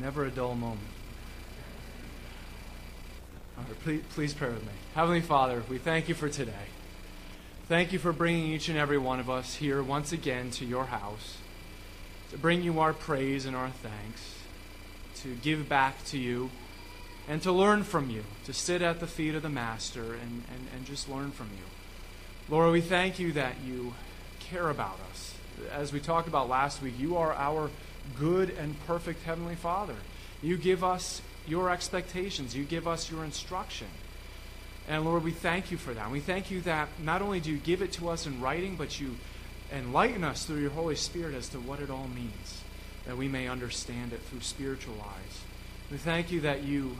Never a dull moment. All right, please pray with me. Heavenly Father, we thank you for today. Thank you for bringing each and every one of us here once again to your house, to bring you our praise and our thanks, to give back to you, and to learn from you, to sit at the feet of the Master and just learn from you. Lord, we thank you that you care about us. As we talked about last week, you are our good and perfect Heavenly Father. You give us your expectations. You give us your instruction. And Lord, we thank you for that. And we thank you that not only do you give it to us in writing, but you enlighten us through your Holy Spirit as to what it all means, that we may understand it through spiritual eyes. We thank you that you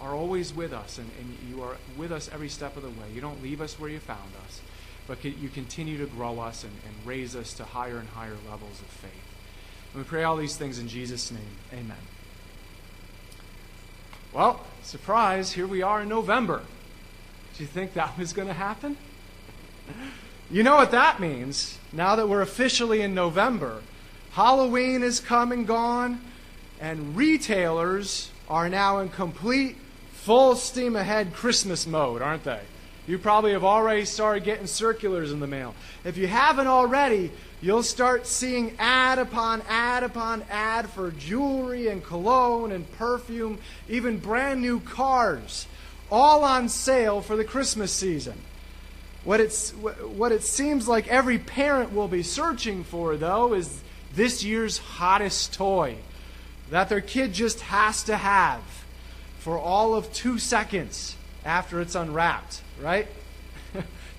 are always with us, and you are with us every step of the way. You don't leave us where you found us, but you continue to grow us and raise us to higher and higher levels of faith. And we pray all these things in Jesus' name. Amen. Well, surprise, here we are in November. Did you think that was going to happen? You know what that means. Now that we're officially in November, Halloween is come and gone, and retailers are now in complete, full steam ahead Christmas mode, aren't they? You probably have already started getting circulars in the mail. If you haven't already, you'll start seeing ad upon ad upon ad for jewelry and cologne and perfume, even brand new cars, all on sale for the Christmas season. What it seems like every parent will be searching for, though, is this year's hottest toy that their kid just has to have for all of 2 seconds after it's unwrapped, right?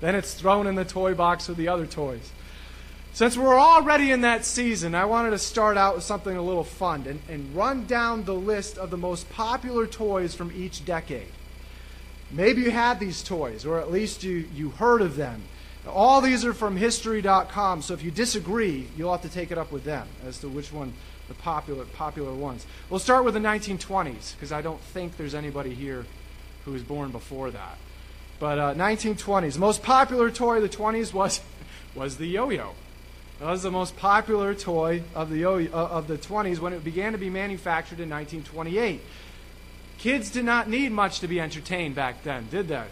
Then it's thrown in the toy box with the other toys. Since we're already in that season, I wanted to start out with something a little fun and run down the list of the most popular toys from each decade. Maybe you had these toys, or at least you heard of them. All these are from history.com, so if you disagree, you'll have to take it up with them as to which one the popular ones. We'll start with the 1920s, because I don't think there's anybody here who was born before that. But 1920s, the most popular toy of the 20s was the yo-yo. That was the most popular toy of the 20s when it began to be manufactured in 1928. Kids did not need much to be entertained back then, did they?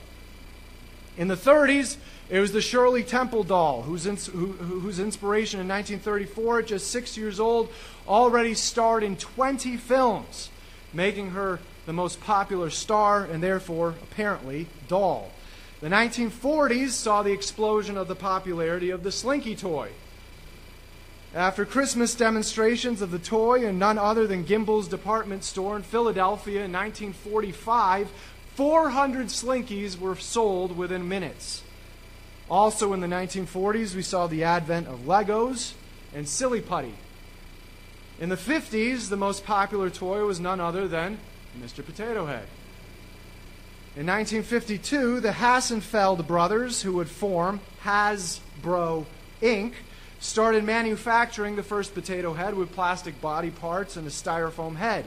In the 30s, it was the Shirley Temple doll, whose inspiration in 1934, at just 6 years old, already starred in 20 films, making her the most popular star and therefore, apparently, doll. The 1940s saw the explosion of the popularity of the Slinky toy. After Christmas demonstrations of the toy in none other than Gimble's Department Store in Philadelphia in 1945, 400 Slinkies were sold within minutes. Also in the 1940s, we saw the advent of Legos and Silly Putty. In the 50s, the most popular toy was none other than Mr. Potato Head. In 1952, the Hassenfeld brothers, who would form Hasbro, Inc., started manufacturing the first potato head with plastic body parts and a styrofoam head.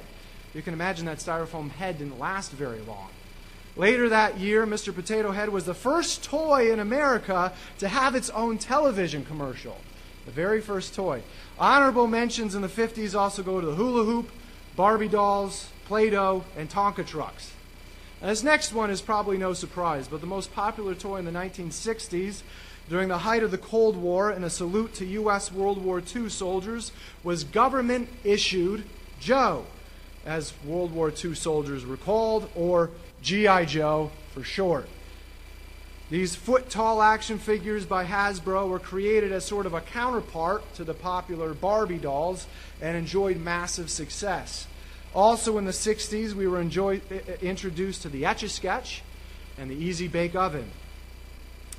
You can imagine that styrofoam head didn't last very long. Later that year, Mr. Potato Head was the first toy in America to have its own television commercial. The very first toy. Honorable mentions in the 50s also go to the Hula Hoop, Barbie dolls, Play-Doh, and Tonka trucks. Now, this next one is probably no surprise, but the most popular toy in the 1960s during the height of the Cold War and a salute to U.S. World War II soldiers was government-issued Joe, as World War II soldiers were called, or G.I. Joe for short. These foot-tall action figures by Hasbro were created as sort of a counterpart to the popular Barbie dolls and enjoyed massive success. Also in the 60s, we were introduced to the Etch-a-Sketch and the Easy-Bake Oven.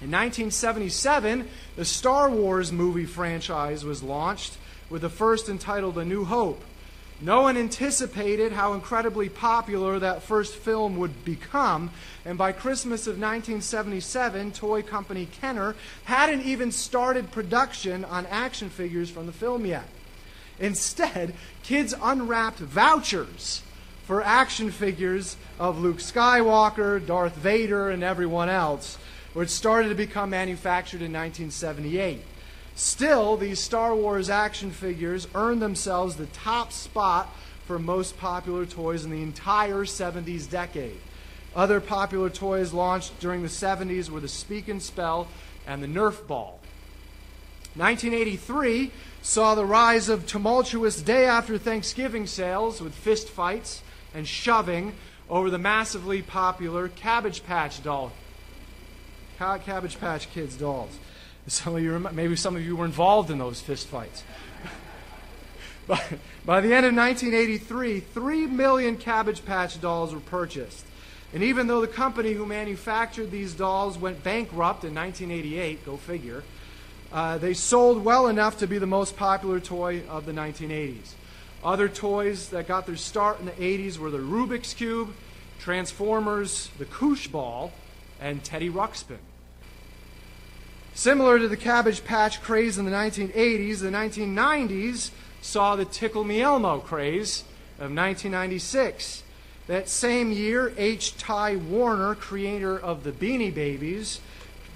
In 1977, the Star Wars movie franchise was launched, with the first entitled A New Hope. No one anticipated how incredibly popular that first film would become, and by Christmas of 1977, toy company Kenner hadn't even started production on action figures from the film yet. Instead, kids unwrapped vouchers for action figures of Luke Skywalker, Darth Vader, and everyone else, which started to become manufactured in 1978. Still, these Star Wars action figures earned themselves the top spot for most popular toys in the entire 70s decade. Other popular toys launched during the 70s were the Speak and Spell and the Nerf Ball. 1983 saw the rise of tumultuous day after Thanksgiving sales with fist fights and shoving over the massively popular Cabbage Patch Kids dolls. Some of you remember, maybe some of you were involved in those fist fights. But by the end of 1983, 3 million Cabbage Patch dolls were purchased. And even though the company who manufactured these dolls went bankrupt in 1988, go figure, they sold well enough to be the most popular toy of the 1980s. Other toys that got their start in the 80s were the Rubik's Cube, Transformers, the Koosh Ball, and Teddy Ruxpin. Similar to the Cabbage Patch craze in the 1980s, the 1990s saw the Tickle Me Elmo craze of 1996. That same year, Ty Warner, creator of the Beanie Babies,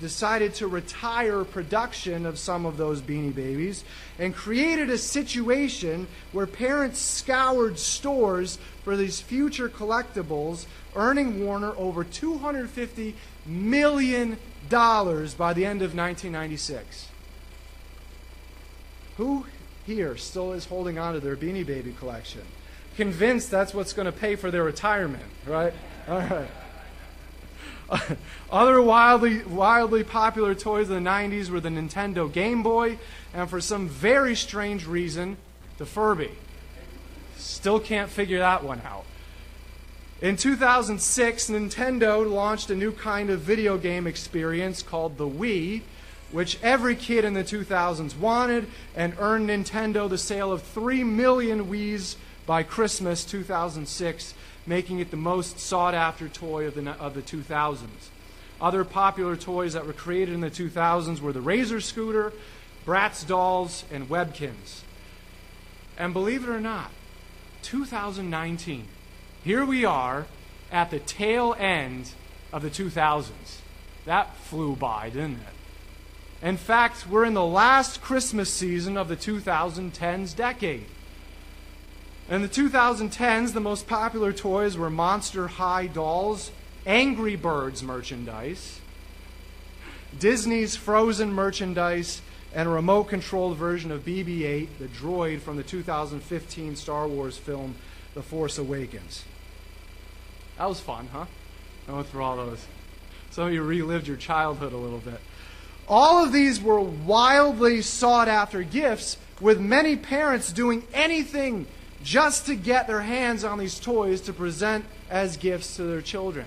decided to retire production of some of those Beanie Babies and created a situation where parents scoured stores for these future collectibles, earning Warner over $250 million by the end of 1996. Who here still is holding on to their Beanie Baby collection? Convinced that's what's going to pay for their retirement, right? All right. Other wildly popular toys of the 90s were the Nintendo Game Boy, and for some very strange reason, the Furby. Still can't figure that one out. In 2006, Nintendo launched a new kind of video game experience called the Wii, which every kid in the 2000s wanted, and earned Nintendo the sale of 3 million Wiis by Christmas 2006, making it the most sought-after toy of the 2000s. Other popular toys that were created in the 2000s were the Razor Scooter, Bratz dolls, and Webkins. And believe it or not, 2019. Here we are at the tail end of the 2000s. That flew by, didn't it? In fact, we're in the last Christmas season of the 2010s decade. In the 2010s, the most popular toys were Monster High dolls, Angry Birds merchandise, Disney's Frozen merchandise, and a remote-controlled version of BB-8, the droid from the 2015 Star Wars film, The Force Awakens. That was fun, huh? I went through all those. Some of you relived your childhood a little bit. All of these were wildly sought-after gifts, with many parents doing anything just to get their hands on these toys to present as gifts to their children.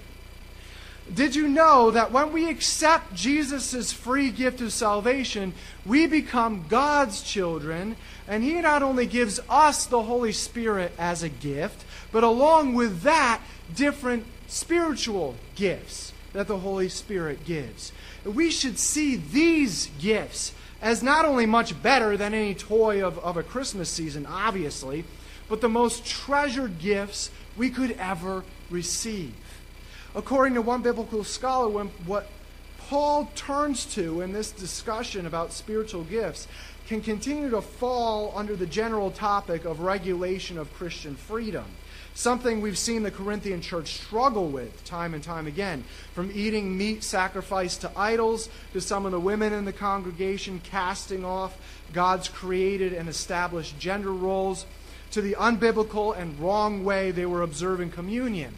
Did you know that when we accept Jesus' free gift of salvation, we become God's children, and He not only gives us the Holy Spirit as a gift, but along with that, different spiritual gifts that the Holy Spirit gives. We should see these gifts as not only much better than any toy of a Christmas season, obviously, but the most treasured gifts we could ever receive. According to one biblical scholar, what Paul turns to in this discussion about spiritual gifts can continue to fall under the general topic of regulation of Christian freedom, something we've seen the Corinthian church struggle with time and time again, from eating meat sacrificed to idols to some of the women in the congregation casting off God's created and established gender roles, to the unbiblical and wrong way they were observing communion.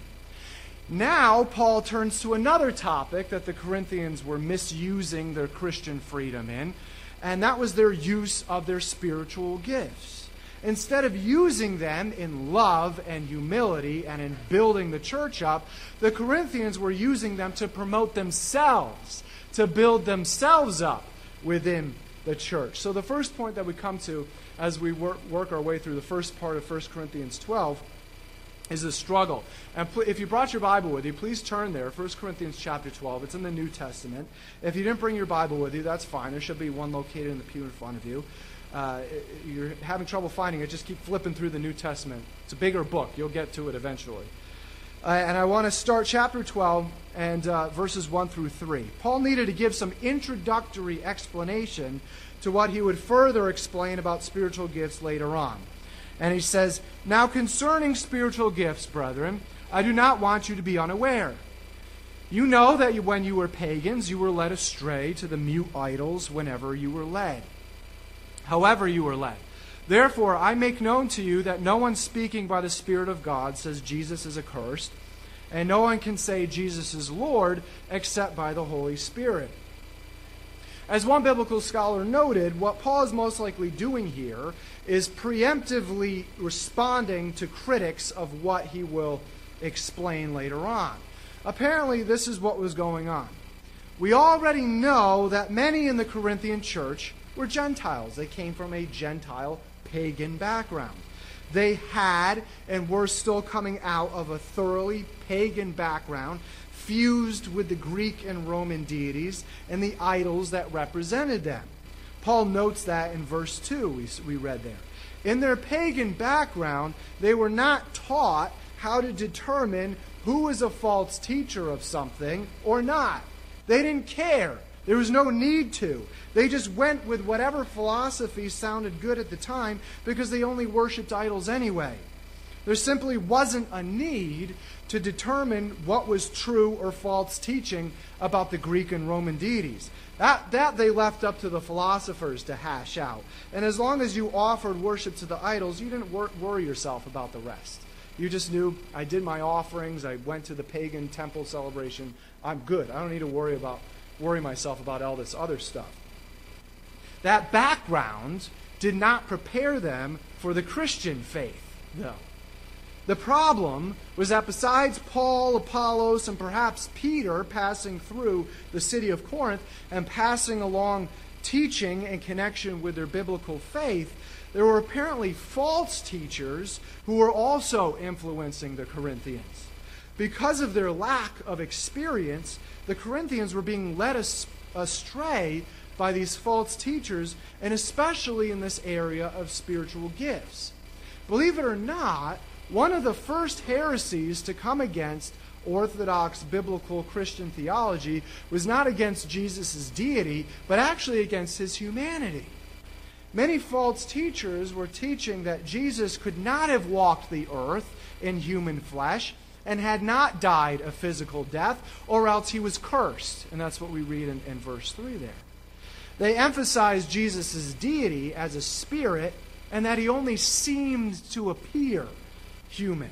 Now, Paul turns to another topic that the Corinthians were misusing their Christian freedom in, and that was their use of their spiritual gifts. Instead of using them in love and humility and in building the church up, the Corinthians were using them to promote themselves, to build themselves up within the church. So the first point that we come to as we work our way through the first part of 1 Corinthians 12 is the struggle. And if you brought your Bible with you, please turn there, 1 Corinthians chapter 12. It's in the New Testament. If you didn't bring your Bible with you, that's fine. There should be one located in the pew in front of you. You're having trouble finding it, just keep flipping through the New Testament. It's a bigger book. You'll get to it eventually. And I want to start chapter 12 and verses 1 through 3. Paul needed to give some introductory explanation to what he would further explain about spiritual gifts later on. And he says, "Now concerning spiritual gifts, brethren, I do not want you to be unaware. You know that when you were pagans, you were led astray to the mute idols whenever you were led. However you were led. Therefore, I make known to you that no one speaking by the Spirit of God says Jesus is accursed, and no one can say Jesus is Lord except by the Holy Spirit." As one biblical scholar noted, what Paul is most likely doing here is preemptively responding to critics of what he will explain later on. Apparently, this is what was going on. We already know that many in the Corinthian church were Gentiles. They came from a Gentile pagan background. They had and were still coming out of a thoroughly pagan background, fused with the Greek and Roman deities and the idols that represented them. Paul notes that in verse 2 we read there. In their pagan background, they were not taught how to determine who was a false teacher of something or not. They didn't care. There was no need to. They just went with whatever philosophy sounded good at the time because they only worshipped idols anyway. There simply wasn't a need to determine what was true or false teaching about the Greek and Roman deities. That they left up to the philosophers to hash out. And as long as you offered worship to the idols, you didn't worry yourself about the rest. You just knew, I did my offerings, I went to the pagan temple celebration, I'm good. I don't need to worry myself about all this other stuff. That background did not prepare them for the Christian faith, though. The problem was that besides Paul, Apollos, and perhaps Peter passing through the city of Corinth and passing along teaching in connection with their biblical faith, there were apparently false teachers who were also influencing the Corinthians. Because of their lack of experience, the Corinthians were being led astray by these false teachers, and especially in this area of spiritual gifts. Believe it or not, one of the first heresies to come against Orthodox biblical Christian theology was not against Jesus' deity, but actually against his humanity. Many false teachers were teaching that Jesus could not have walked the earth in human flesh and had not died a physical death, or else he was cursed. And that's what we read in verse 3 there. They emphasized Jesus' deity as a spirit and that he only seemed to appear human.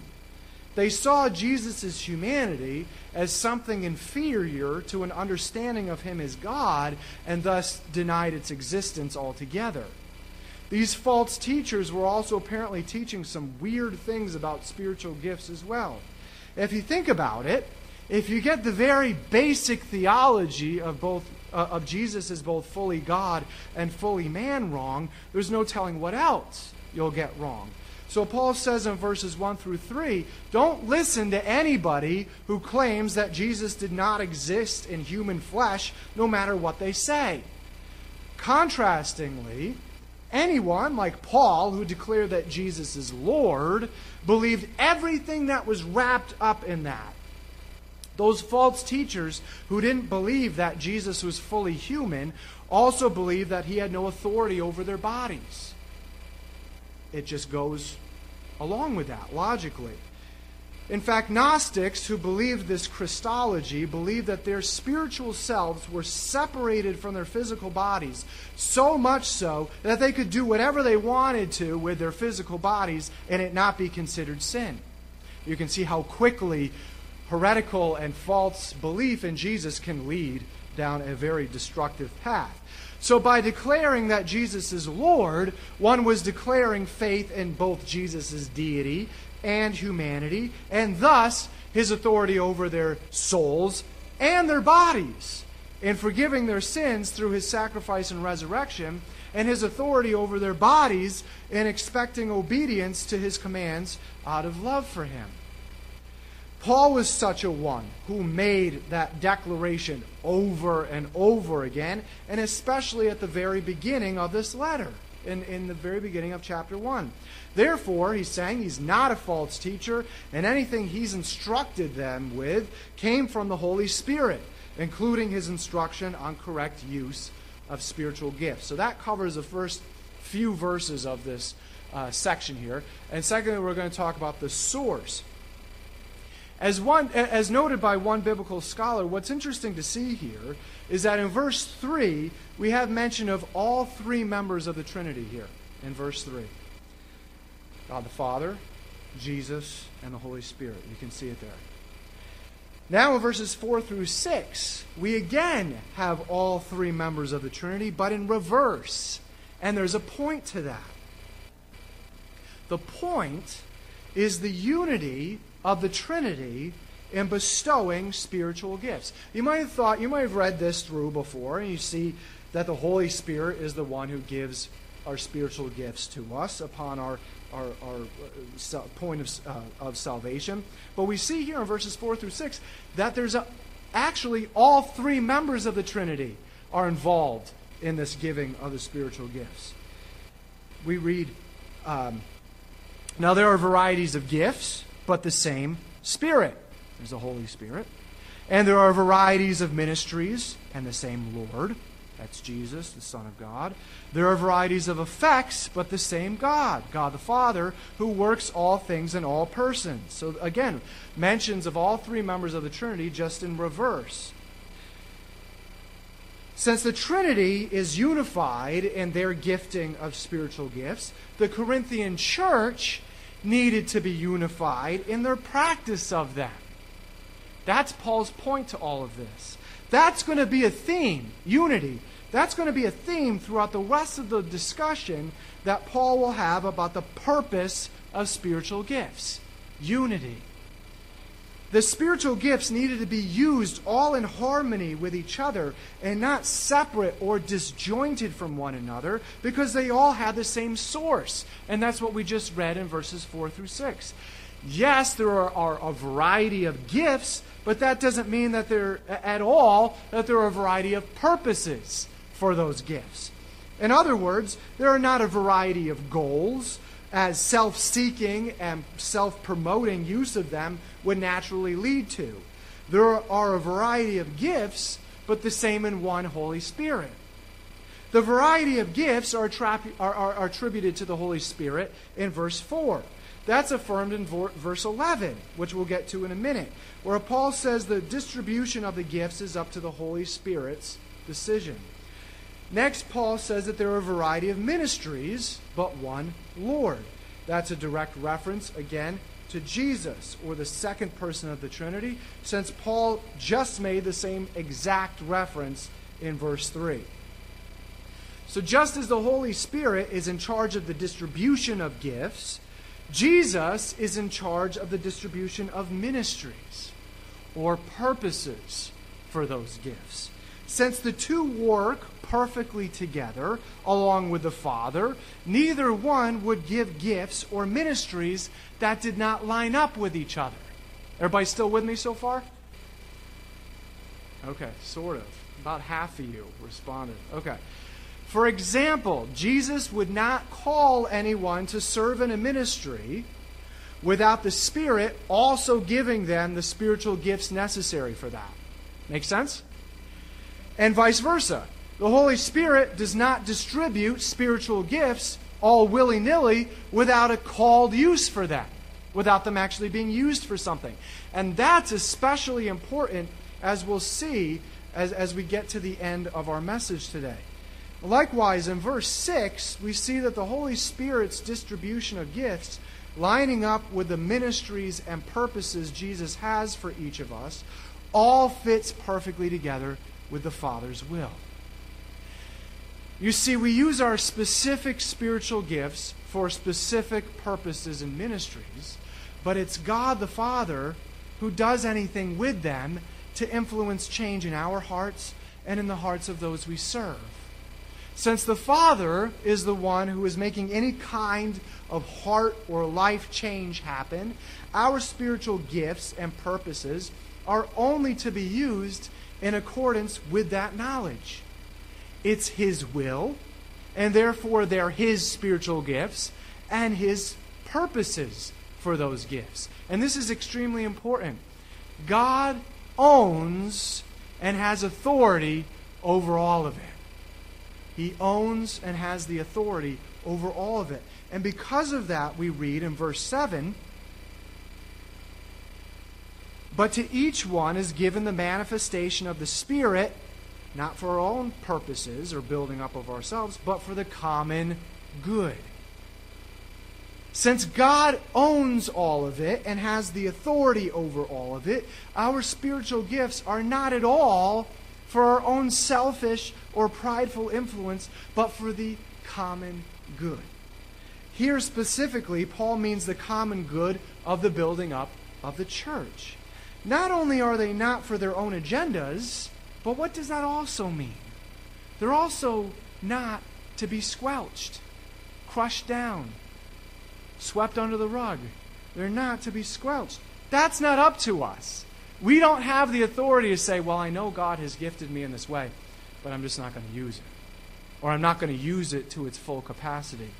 They saw Jesus' humanity as something inferior to an understanding of him as God, and thus denied its existence altogether. These false teachers were also apparently teaching some weird things about spiritual gifts as well. If you think about it, if you get the very basic theology of Jesus as both fully God and fully man wrong, there's no telling what else you'll get wrong. So Paul says in verses 1 through 3, don't listen to anybody who claims that Jesus did not exist in human flesh, no matter what they say. Contrastingly, anyone like Paul, who declared that Jesus is Lord, believed everything that was wrapped up in that. Those false teachers who didn't believe that Jesus was fully human also believed that he had no authority over their bodies. It just goes along with that, logically. In fact, Gnostics who believed this Christology believed that their spiritual selves were separated from their physical bodies, so much so that they could do whatever they wanted to with their physical bodies and it not be considered sin. You can see how quickly heretical and false belief in Jesus can lead down a very destructive path. So by declaring that Jesus is Lord, one was declaring faith in both Jesus' deity and humanity, and thus his authority over their souls and their bodies, in forgiving their sins through his sacrifice and resurrection, and his authority over their bodies in expecting obedience to his commands out of love for him. Paul was such a one who made that declaration over and over again, and especially at the very beginning of this letter, in the very beginning of chapter 1. Therefore, he's saying he's not a false teacher, and anything he's instructed them with came from the Holy Spirit, including his instruction on correct use of spiritual gifts. So that covers the first few verses of this section here. And secondly, we're going to talk about the source. As noted by one biblical scholar, what's interesting to see here is that in verse 3, we have mention of all three members of the Trinity here in verse 3. God the Father, Jesus, and the Holy Spirit. You can see it there. Now in verses 4 through 6, we again have all three members of the Trinity, but in reverse. And there's a point to that. The point is the unity of the Trinity in bestowing spiritual gifts. You might have thought, you might have read this through before, and you see that the Holy Spirit is the one who gives our spiritual gifts to us upon our point of salvation. But we see here in verses 4 through 6 that there's actually all three members of the Trinity are involved in this giving of the spiritual gifts. We read, now there are varieties of gifts, but the same Spirit. There's the Holy Spirit. And there are varieties of ministries, and the same Lord. That's Jesus, the Son of God. There are varieties of effects, but the same God, God the Father, who works all things in all persons. So again, mentions of all three members of the Trinity just in reverse. Since the Trinity is unified in their gifting of spiritual gifts, the Corinthian church needed to be unified in their practice of them. That's Paul's point to all of this. That's going to be a theme, unity. That's going to be a theme throughout the rest of the discussion that Paul will have about the purpose of spiritual gifts, unity. The spiritual gifts needed to be used all in harmony with each other and not separate or disjointed from one another, because they all had the same source. And that's what we just read in verses 4 through 6. Yes, there are a variety of gifts, but that doesn't mean that there are a variety of purposes for those gifts. In other words, there are not a variety of goals, as self-seeking and self-promoting use of them would naturally lead to. There are a variety of gifts, but the same in one Holy Spirit. The variety of gifts are attributed to the Holy Spirit in verse 4. That's affirmed in verse 11, which we'll get to in a minute, where Paul says the distribution of the gifts is up to the Holy Spirit's decision. Next, Paul says that there are a variety of ministries, but one Lord. That's a direct reference, again, to Jesus, or the second person of the Trinity, since Paul just made the same exact reference in verse 3. So just as the Holy Spirit is in charge of the distribution of gifts, Jesus is in charge of the distribution of ministries, or purposes for those gifts. Since the two work perfectly together, along with the Father, neither one would give gifts or ministries that did not line up with each other. Everybody still with me so far? Okay, sort of. About half of you responded. Okay. For example, Jesus would not call anyone to serve in a ministry without the Spirit also giving them the spiritual gifts necessary for that. Make sense? And vice versa. The Holy Spirit does not distribute spiritual gifts all willy-nilly without a called use for them, without them actually being used for something. And that's especially important, as we'll see as we get to the end of our message today. Likewise, in verse 6, we see that the Holy Spirit's distribution of gifts lining up with the ministries and purposes Jesus has for each of us all fits perfectly together with the Father's will. You see, we use our specific spiritual gifts for specific purposes and ministries, but it's God the Father who does anything with them to influence change in our hearts and in the hearts of those we serve. Since the Father is the one who is making any kind of heart or life change happen, our spiritual gifts and purposes are only to be used in accordance with that knowledge. It's His will, and therefore they're His spiritual gifts and His purposes for those gifts. And this is extremely important. God owns and has authority over all of it. He owns and has the authority over all of it. And because of that, we read in verse 7, "But to each one is given the manifestation of the Spirit, not for our own purposes or building up of ourselves, but for the common good." Since God owns all of it and has the authority over all of it, our spiritual gifts are not at all for our own selfish or prideful influence, but for the common good. Here specifically, Paul means the common good of the building up of the church. Not only are they not for their own agendas, but what does that also mean? They're also not to be squelched, crushed down, swept under the rug. They're not to be squelched. That's not up to us. We don't have the authority to say, well, I know God has gifted me in this way, but I'm just not going to use it. Or I'm not going to use it to its full capacity.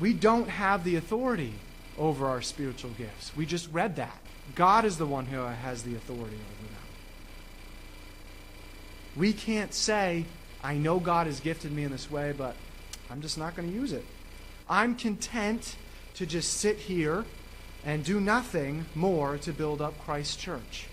We don't have the authority over our spiritual gifts. We just read that. God is the one who has the authority over them. We can't say, I know God has gifted me in this way, but I'm just not going to use it. I'm content to just sit here and do nothing more to build up Christ's church.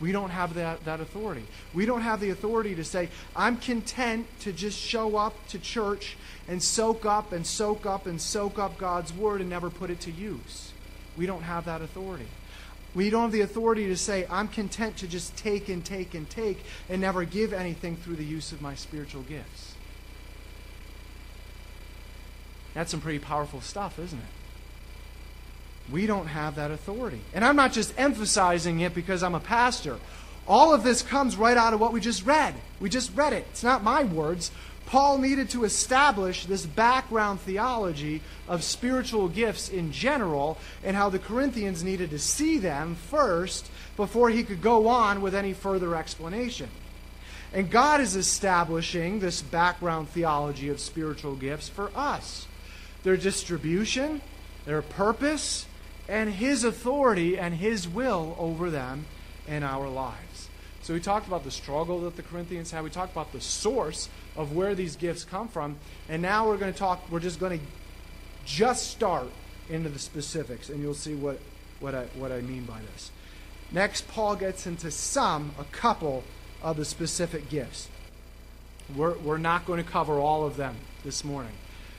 We don't have that authority. We don't have the authority to say, I'm content to just show up to church and soak up and soak up and soak up God's word and never put it to use. We don't have that authority. We don't have the authority to say, I'm content to just take and take and take and never give anything through the use of my spiritual gifts. That's some pretty powerful stuff, isn't it? We don't have that authority. And I'm not just emphasizing it because I'm a pastor. All of this comes right out of what we just read. We just read it. It's not my words. Paul needed to establish this background theology of spiritual gifts in general and how the Corinthians needed to see them first before he could go on with any further explanation. And God is establishing this background theology of spiritual gifts for us. Their distribution, their purpose, and His authority and His will over them in our lives. So we talked about the struggle that the Corinthians had. We talked about the source of where these gifts come from. And now we're going to talk, we're just going to start into the specifics. And you'll see what I mean by this. Next, Paul gets into a couple of the specific gifts. We're not going to cover all of them this morning.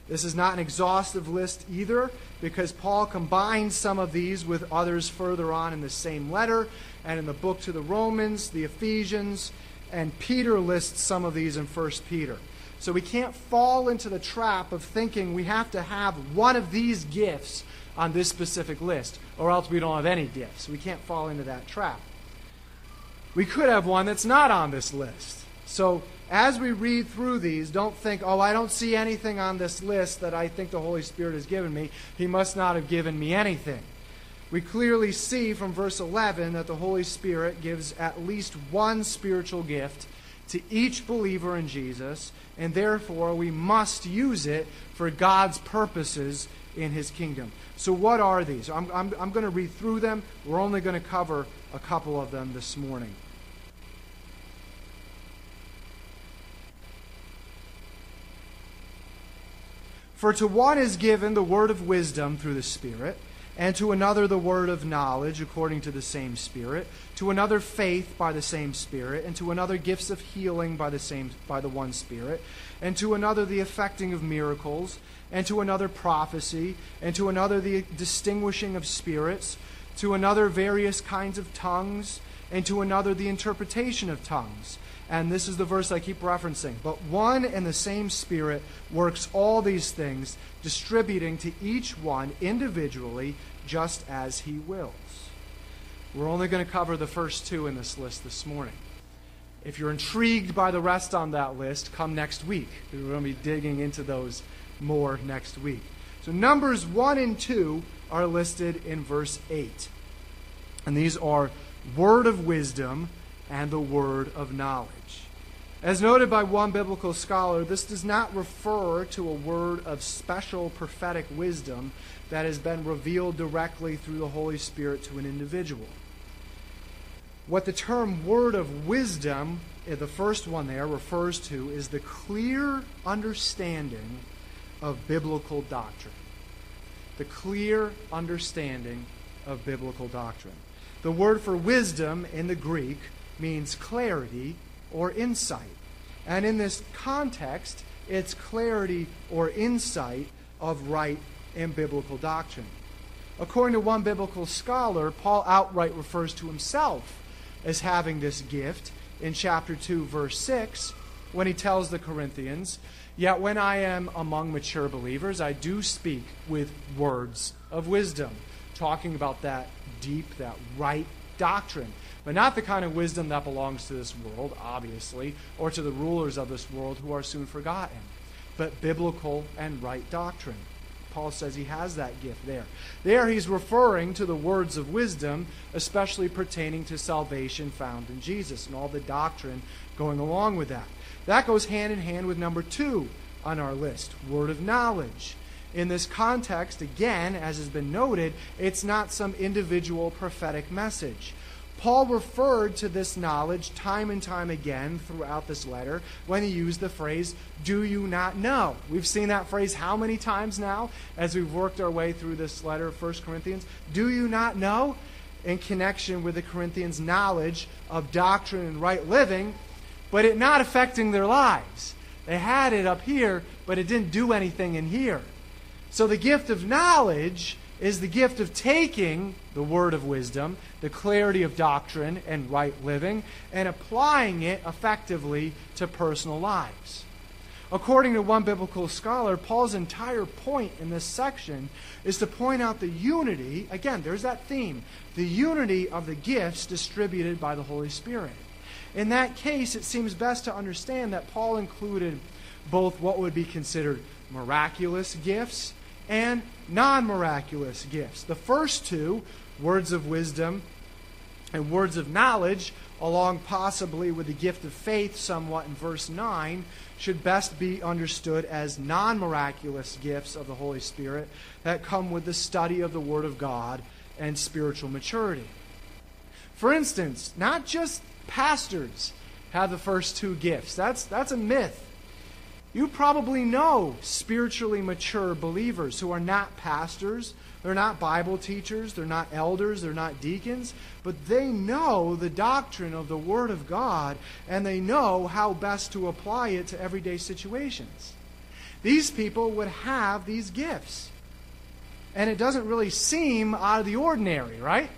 This is not an exhaustive list either, because Paul combines some of these with others further on in the same letter, and in the book to the Romans, the Ephesians, and Peter lists some of these in 1 Peter. So we can't fall into the trap of thinking we have to have one of these gifts on this specific list, or else we don't have any gifts. We can't fall into that trap. We could have one that's not on this list. So as we read through these, don't think, oh, I don't see anything on this list that I think the Holy Spirit has given me. He must not have given me anything. We clearly see from verse 11 that the Holy Spirit gives at least one spiritual gift to each believer in Jesus, and therefore we must use it for God's purposes in His kingdom. So what are these? I'm going to read through them. We're only going to cover a couple of them this morning. For to one is given the word of wisdom through the Spirit, and to another the word of knowledge according to the same Spirit, to another faith by the same Spirit, and to another gifts of healing by the one Spirit, and to another the effecting of miracles, and to another prophecy, and to another the distinguishing of spirits, to another various kinds of tongues, and to another the interpretation of tongues. And this is the verse I keep referencing. But one and the same Spirit works all these things, distributing to each one individually, just as He wills. We're only going to cover the first two in this list this morning. If you're intrigued by the rest on that list, come next week. We're going to be digging into those more next week. So numbers 1 and 2 are listed in verse 8. And these are word of wisdom and the word of knowledge. As noted by one biblical scholar, this does not refer to a word of special prophetic wisdom that has been revealed directly through the Holy Spirit to an individual. What the term word of wisdom the first one there refers to is the clear understanding of biblical doctrine. The clear understanding of biblical doctrine. The word for wisdom in the Greek means clarity or insight. And in this context, it's clarity or insight of right and biblical doctrine. According to one biblical scholar, Paul outright refers to himself as having this gift in chapter 2, verse 6, when he tells the Corinthians, "Yet when I am among mature believers, I do speak with words of wisdom," talking about that deep, that right doctrine, but not the kind of wisdom that belongs to this world, obviously, or to the rulers of this world who are soon forgotten, but biblical and right doctrine. Paul says he has that gift there. There he's referring to the words of wisdom, especially pertaining to salvation found in Jesus and all the doctrine going along with that. That goes hand in hand with number 2 on our list, word of knowledge. In this context, again, as has been noted, it's not some individual prophetic message. Paul referred to this knowledge time and time again throughout this letter when he used the phrase, "Do you not know?" We've seen that phrase how many times now as we've worked our way through this letter of 1 Corinthians? Do you not know? In connection with the Corinthians' knowledge of doctrine and right living, but it not affecting their lives. They had it up here, but it didn't do anything in here. So the gift of knowledge is the gift of taking the word of wisdom, the clarity of doctrine and right living, and applying it effectively to personal lives. According to one biblical scholar, Paul's entire point in this section is to point out the unity, again, there's that theme, the unity of the gifts distributed by the Holy Spirit. In that case, it seems best to understand that Paul included both what would be considered miraculous gifts and non-miraculous gifts. The first two, words of wisdom and words of knowledge, along possibly with the gift of faith somewhat in verse 9, should best be understood as non-miraculous gifts of the Holy Spirit that come with the study of the Word of God and spiritual maturity. For instance, not just pastors have the first two gifts. That's a myth. You probably know spiritually mature believers who are not pastors, they're not Bible teachers, they're not elders, they're not deacons, but they know the doctrine of the Word of God and they know how best to apply it to everyday situations. These people would have these gifts. And it doesn't really seem out of the ordinary, right?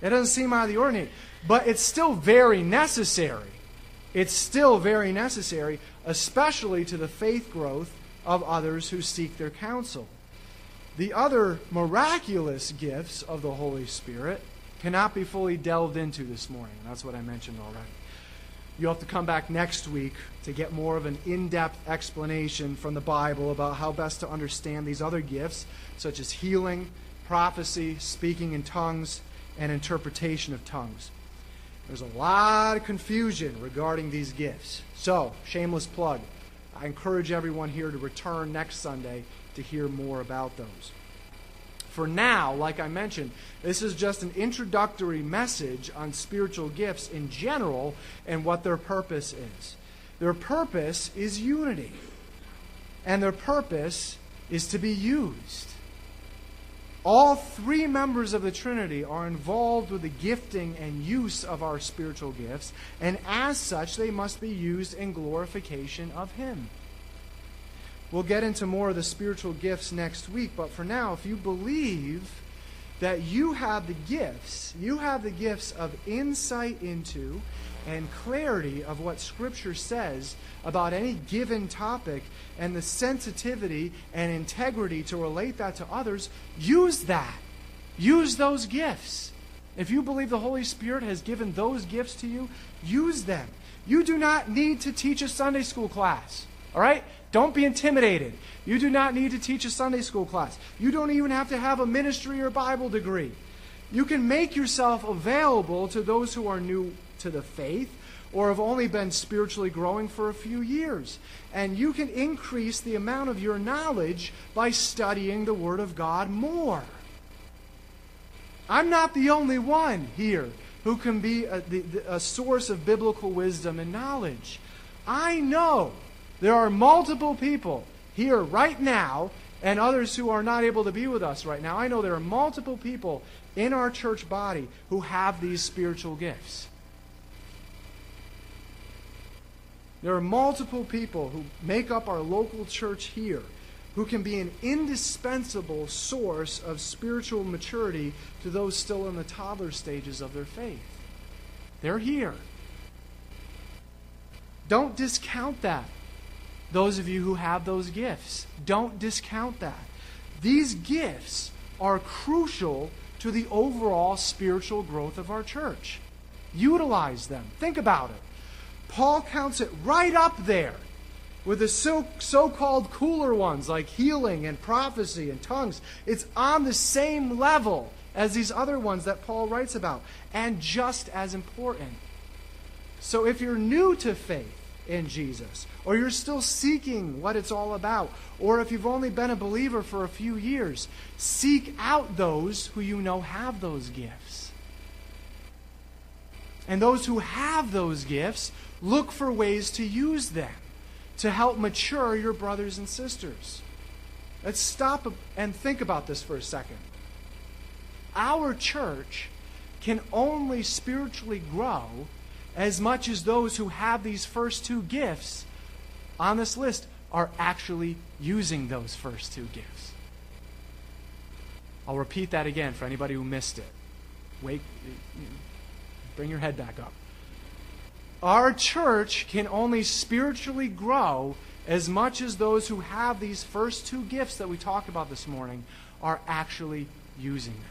It doesn't seem out of the ordinary, but it's still very necessary. It's still very necessary, especially to the faith growth of others who seek their counsel. The other miraculous gifts of the Holy Spirit cannot be fully delved into this morning. That's what I mentioned already. You'll have to come back next week to get more of an in-depth explanation from the Bible about how best to understand these other gifts, such as healing, prophecy, speaking in tongues, and interpretation of tongues. There's a lot of confusion regarding these gifts. So, shameless plug. I encourage everyone here to return next Sunday to hear more about those. For now, like I mentioned, this is just an introductory message on spiritual gifts in general and what their purpose is. Their purpose is unity, and their purpose is to be used. All three members of the Trinity are involved with the gifting and use of our spiritual gifts, and as such, they must be used in glorification of Him. We'll get into more of the spiritual gifts next week, but for now, if you believe that you have the gifts of insight into and clarity of what Scripture says about any given topic and the sensitivity and integrity to relate that to others, use that. Use those gifts. If you believe the Holy Spirit has given those gifts to you, use them. You do not need to teach a Sunday school class. All right? Don't be intimidated. You do not need to teach a Sunday school class. You don't even have to have a ministry or Bible degree. You can make yourself available to those who are new to the faith or have only been spiritually growing for a few years. And you can increase the amount of your knowledge by studying the Word of God more. I'm not the only one here who can be a source of biblical wisdom and knowledge. I know there are multiple people here right now and others who are not able to be with us right now. I know there are multiple people in our church body who have these spiritual gifts. There are multiple people who make up our local church here who can be an indispensable source of spiritual maturity to those still in the toddler stages of their faith. They're here. Don't discount that. Those of you who have those gifts, don't discount that. These gifts are crucial to the overall spiritual growth of our church. Utilize them. Think about it. Paul counts it right up there with the so-called cooler ones like healing and prophecy and tongues. It's on the same level as these other ones that Paul writes about, and just as important. So if you're new to faith in Jesus, or you're still seeking what it's all about, or if you've only been a believer for a few years, seek out those who you know have those gifts. And those who have those gifts, look for ways to use them to help mature your brothers and sisters. Let's stop and think about this for a second. Our church can only spiritually grow as much as those who have these first two gifts on this list are actually using those first two gifts. I'll repeat that again for anybody who missed it. Bring your head back up. Our church can only spiritually grow as much as those who have these first two gifts that we talked about this morning are actually using them.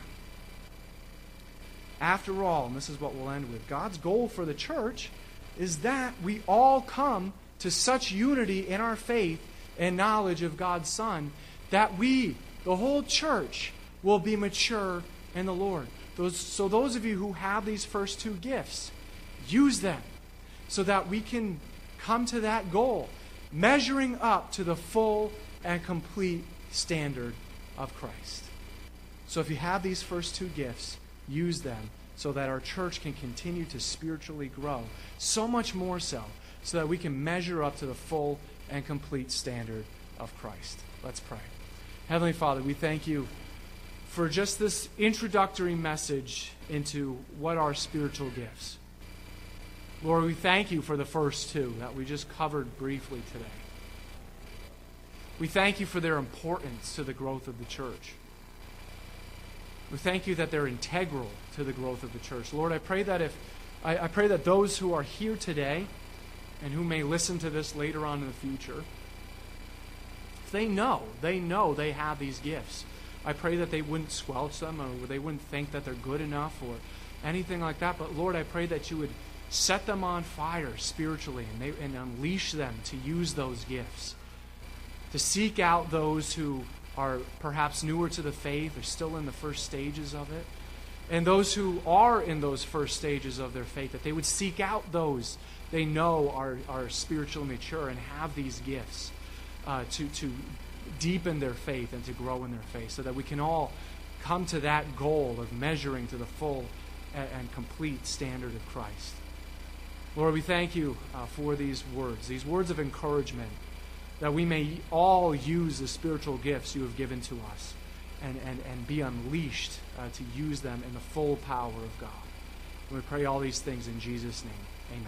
After all, and this is what we'll end with, God's goal for the church is that we all come to such unity in our faith and knowledge of God's Son that we, the whole church, will be mature in the Lord. So those of you who have these first two gifts, use them so that we can come to that goal, measuring up to the full and complete standard of Christ. So if you have these first two gifts, use them so that our church can continue to spiritually grow, so much more so that we can measure up to the full and complete standard of Christ. Let's pray. Heavenly Father, we thank you for just this introductory message into what are spiritual gifts. Lord, we thank you for the first two that we just covered briefly today. We thank you for their importance to the growth of the church. We thank you that they're integral to the growth of the church. Lord, I pray that I pray that those who are here today and who may listen to this later on in the future, if they know they have these gifts, I pray that they wouldn't squelch them or they wouldn't think that they're good enough or anything like that. But Lord, I pray that you would set them on fire spiritually and unleash them to use those gifts, to seek out those who are perhaps newer to the faith or still in the first stages of it, and those who are in those first stages of their faith, that they would seek out those they know are spiritually mature and have these gifts to deepen their faith and to grow in their faith, so that we can all come to that goal of measuring to the full and complete standard of Christ. Lord, we thank you for these words of encouragement, that we may all use the spiritual gifts you have given to us and be unleashed to use them in the full power of God. And we pray all these things in Jesus' name. Amen.